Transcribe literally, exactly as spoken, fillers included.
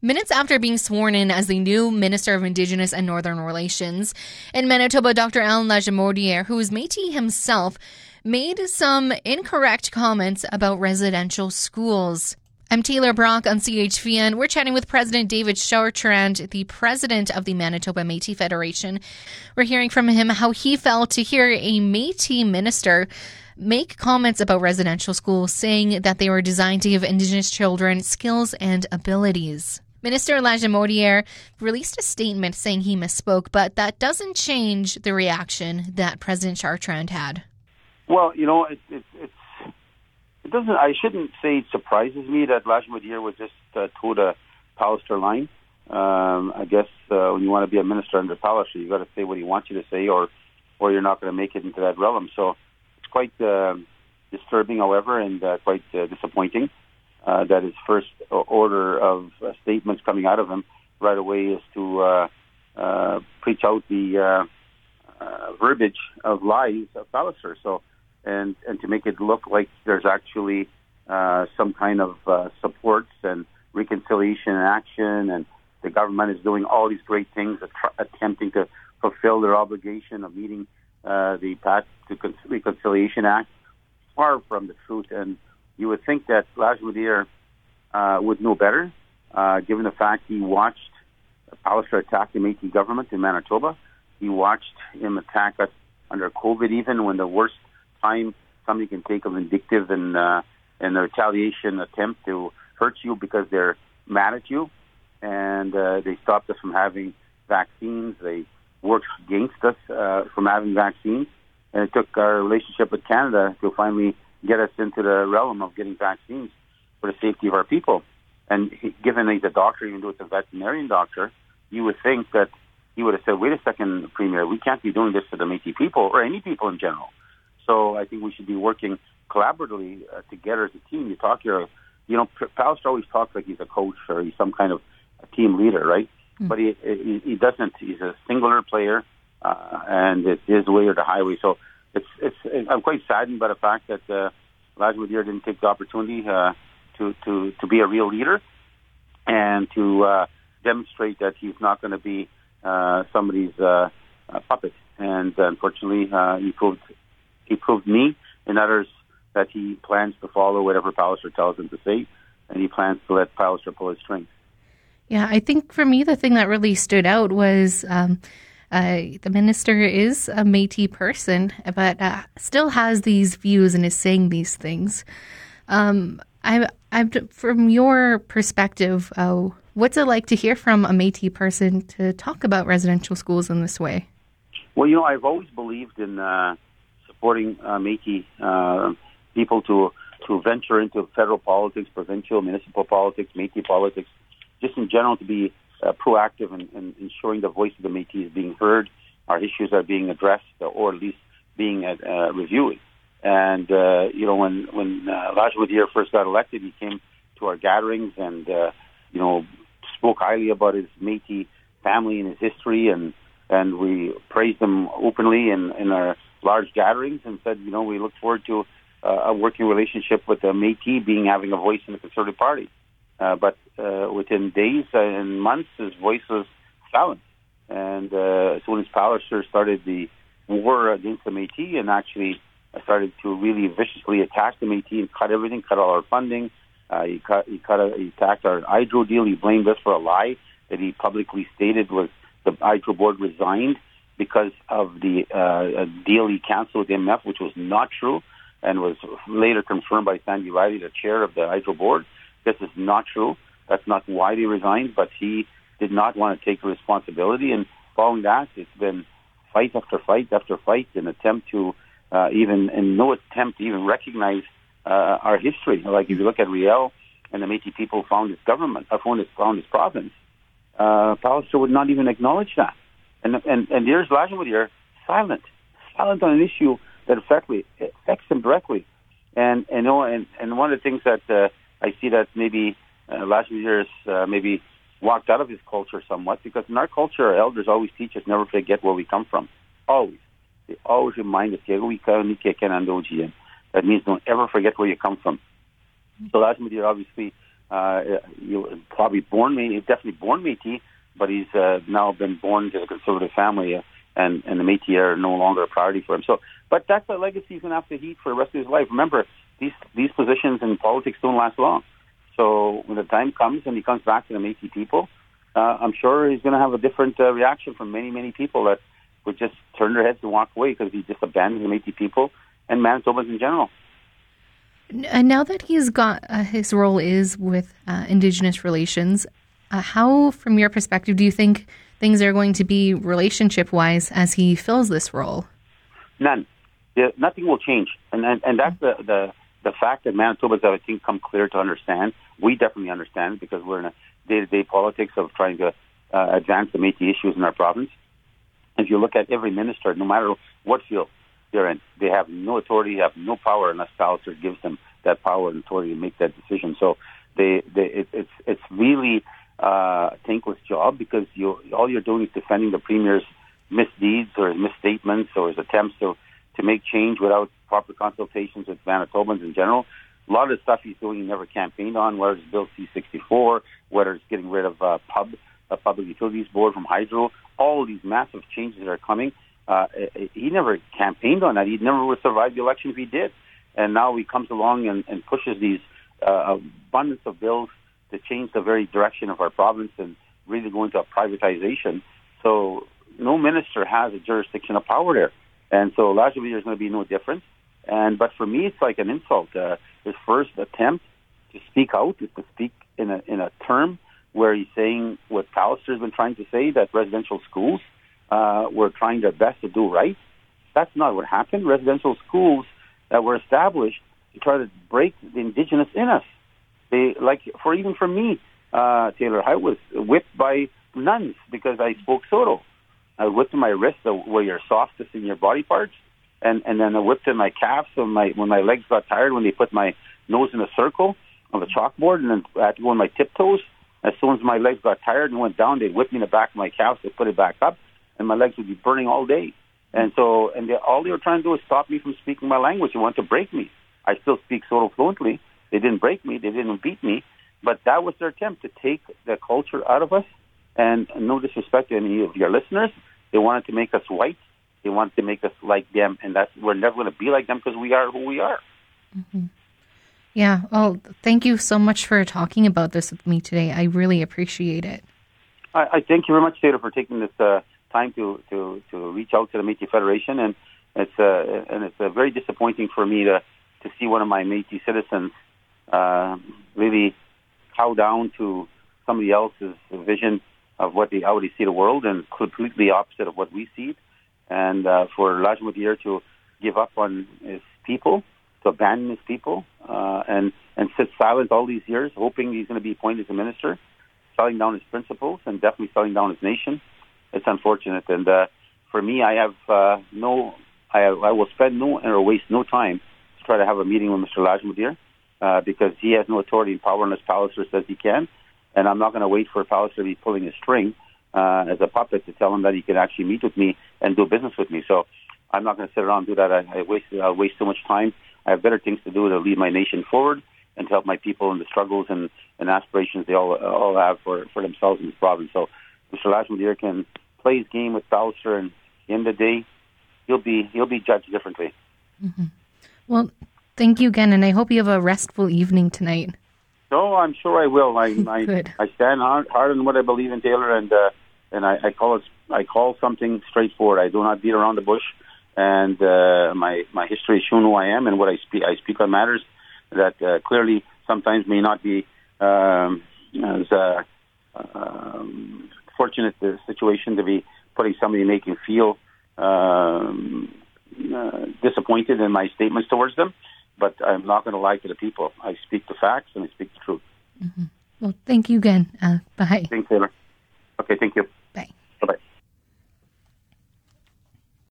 Minutes after being sworn in as the new Minister of Indigenous and Northern Relations in Manitoba, Doctor Alan Lagimodière, who is Métis himself, made some incorrect comments about residential schools. I'm Taylor Brock on C H V N. We're chatting with President David Chartrand, the president of the Manitoba Métis Federation. We're hearing from him how he felt to hear a Métis minister make comments about residential schools, saying that they were designed to give Indigenous children skills and abilities. Minister Lagimodière released a statement saying he misspoke, but that doesn't change the reaction that President Chartrand had. Well, you know, it, it, it's It doesn't. I shouldn't say it surprises me that Lagimodière was just uh, told a Pallister line. Um, I guess uh, when you want to be a minister under Pallister, you got to say what he wants you to say, or, or you're not going to make it into that realm. So it's quite uh, disturbing, however, and uh, quite uh, disappointing uh, that his first order of uh, statements coming out of him right away is to uh, uh, preach out the uh, uh, verbiage of lies of Pallister. So. And, and to make it look like there's actually uh, some kind of uh, supports and reconciliation and action, and the government is doing all these great things, att- attempting to fulfill their obligation of meeting uh, the Path to Con- Reconciliation Act, far from the truth. And you would think that Lagimodière uh, would know better, uh, given the fact he watched Pallister attack the Métis government in Manitoba. He watched him attack us under COVID, even when the worst time somebody can take a vindictive and uh, and a retaliation attempt to hurt you because they're mad at you, and uh, they stopped us from having vaccines. They worked against us uh, from having vaccines, and it took our relationship with Canada to finally get us into the realm of getting vaccines for the safety of our people. And he, given he's a doctor, even though it's a veterinarian doctor, you would think that he would have said, "Wait a second, Premier, we can't be doing this to the Métis people or any people in general." So I think we should be working collaboratively uh, together as a team. You talk your, you know, Pallister always talks like he's a coach or he's some kind of a team leader, right? Mm. But he, he he doesn't. He's a singular player, uh, and it's his way or the highway. So it's it's. I'm quite saddened by the fact that uh, Lagimodière didn't take the opportunity uh, to to to be a real leader and to uh, demonstrate that he's not going to be uh, somebody's uh, puppet. And unfortunately, uh, he proved. He proved me and others that he plans to follow whatever Pallister tells him to say, and he plans to let Pallister pull his strings. Yeah, I think for me the thing that really stood out was um, uh, the minister is a Métis person, but uh, still has these views and is saying these things. Um, I, I'm from your perspective, uh, what's it like to hear from a Métis person to talk about residential schools in this way? Well, you know, I've always believed in. Uh, supporting uh, Métis uh, people to to venture into federal politics, provincial, municipal politics, Métis politics, just in general to be uh, proactive in, in ensuring the voice of the Métis is being heard, our issues are being addressed, or at least being uh, reviewed. And, uh, you know, when, when uh, Lagimodière first got elected, he came to our gatherings and, uh, you know, spoke highly about his Métis family and his history, and, and we praised him openly in, in our large gatherings and said, you know, we look forward to uh, a working relationship with the Métis being having a voice in the Conservative Party. Uh, but uh, within days and months, his voice was silent. And uh, as soon as Pallister started the war against the Métis and actually started to really viciously attack the Métis and cut everything, cut all our funding, uh, he, cut, he, cut a, he attacked our hydro deal. He blamed us for a lie that he publicly stated was the hydro board resigned because of the uh, deal he canceled with M F, which was not true and was later confirmed by Sandy Riley, the chair of the hydro board. This is not true. That's not why they resigned, but he did not want to take the responsibility. And following that, it's been fight after fight after fight, an attempt to uh, even, and no attempt to even recognize uh, our history. Like if you look at Riel and the Métis people found his government, found his, found his province, uh, Pallister would not even acknowledge that. And, and and there's Lagimodière silent, silent on an issue that affectly, affects him directly. And and, and and one of the things that uh, I see that maybe uh, Lagimodière's uh, maybe walked out of his culture somewhat, because in our culture, our elders always teach us never forget where we come from. Always. They always remind us, that means don't ever forget where you come from. So Lagimodière obviously uh, you probably born Métis, definitely born Métis, but he's uh, now been born to the Conservative family, uh, and, and the Métis are no longer a priority for him. So, but that's a legacy he's going to have to heed for the rest of his life. Remember, these these positions in politics don't last long. So when the time comes and he comes back to the Métis people, uh, I'm sure he's going to have a different uh, reaction from many, many people that would just turn their heads and walk away because he just abandoned the Métis people and Manitobans in general. And now that he's got uh, his role is with uh, Indigenous relations, uh, how, from your perspective, do you think things are going to be relationship-wise as he fills this role? None. Yeah, nothing will change. And and, and that's mm-hmm. the, the, the fact that Manitobans, I think, come clear to understand. We definitely understand because we're in a day-to-day politics of trying to uh, advance the Métis issues in our province. If you look at every minister, no matter what field they're in, they have no authority, they have no power unless Pallister gives them that power and authority to make that decision. So they, they it, it's it's really uh, a thankless job because you all you're doing is defending the Premier's misdeeds or his misstatements or his attempts to, to make change without proper consultations with Manitobans in general. A lot of the stuff he's doing he never campaigned on, whether it's Bill C sixty-four, whether it's getting rid of uh, Pub, the Public Utilities Board from Hydro, all of these massive changes that are coming. Uh, he never campaigned on that. He never would survive the election if he did. And now he comes along and, and pushes these uh, abundance of bills to change the very direction of our province and really go into a privatization. So no minister has a jurisdiction of power there. And so logically there's going to be no difference. And but for me, it's like an insult. Uh, his first attempt to speak out is to speak in a in a term where he's saying what Pallister has been trying to say, that residential schools uh, were trying their best to do right. That's not what happened. Residential schools that were established to try to break the Indigenous in us. They, like, for even for me, uh, Taylor, I was whipped by nuns because I spoke Soto. I whipped my wrists where you're softest in your body parts, and, and then I whipped in my calves when my, when my legs got tired, when they put my nose in a circle on the chalkboard, and then I had to go on my tiptoes. As soon as my legs got tired and went down, they'd whip me in the back of my calves to put it back up, and my legs would be burning all day. And so, and they, all they were trying to do is stop me from speaking my language. They wanted to break me. I still speak Soto fluently. They didn't break me. They didn't beat me. But that was their attempt to take the culture out of us. And no disrespect to any of your listeners, they wanted to make us white. They wanted to make us like them. And that's we're never going to be like them because we are who we are. Mm-hmm. Yeah, well, thank you so much for talking about this with me today. I really appreciate it. I, I thank you very much, Taylor, for taking this uh, time to, to, to reach out to the Métis Federation, and it's uh, and it's uh, very disappointing for me to, to see one of my Métis citizens uh, really cow down to somebody else's vision of what they, how they see the world, and completely opposite of what we see. And uh, for Lagimodière to give up on his people, to abandon his people uh, and, and sit silent all these years, hoping he's going to be appointed as a minister, selling down his principles and definitely selling down his nation. It's unfortunate. And uh, for me, I have uh, no, I, I will spend no or waste no time to try to have a meeting with Mister Lagimodière uh, because he has no authority and power unless Pallister says he can. And I'm not going to wait for Pallister to be pulling a string uh, as a puppet to tell him that he can actually meet with me and do business with me. So I'm not going to sit around and do that. I, I waste, I'll waste so much time. I have better things to do to lead my nation forward and to help my people in the struggles and, and aspirations they all all have for, for themselves in this province. So Mister Lagimodière can play his game with Pallister, and at the end of the day, he'll be, he'll be judged differently. Mm-hmm. Well, thank you again, and I hope you have a restful evening tonight. No, I'm sure I will. I Good. I, I stand hard, hard on what I believe in, Taylor, and uh, and I, I call it I call something straightforward. I do not beat around the bush. And uh, my, my history is shown who I am, and what I speak I speak on matters that uh, clearly sometimes may not be um, as uh, um, fortunate the situation to be putting somebody making feel um, uh, disappointed in my statements towards them. But I'm not going to lie to the people. I speak the facts and I speak the truth. Mm-hmm. Well, thank you again. Uh, bye. Thanks, Taylor. Okay, thank you.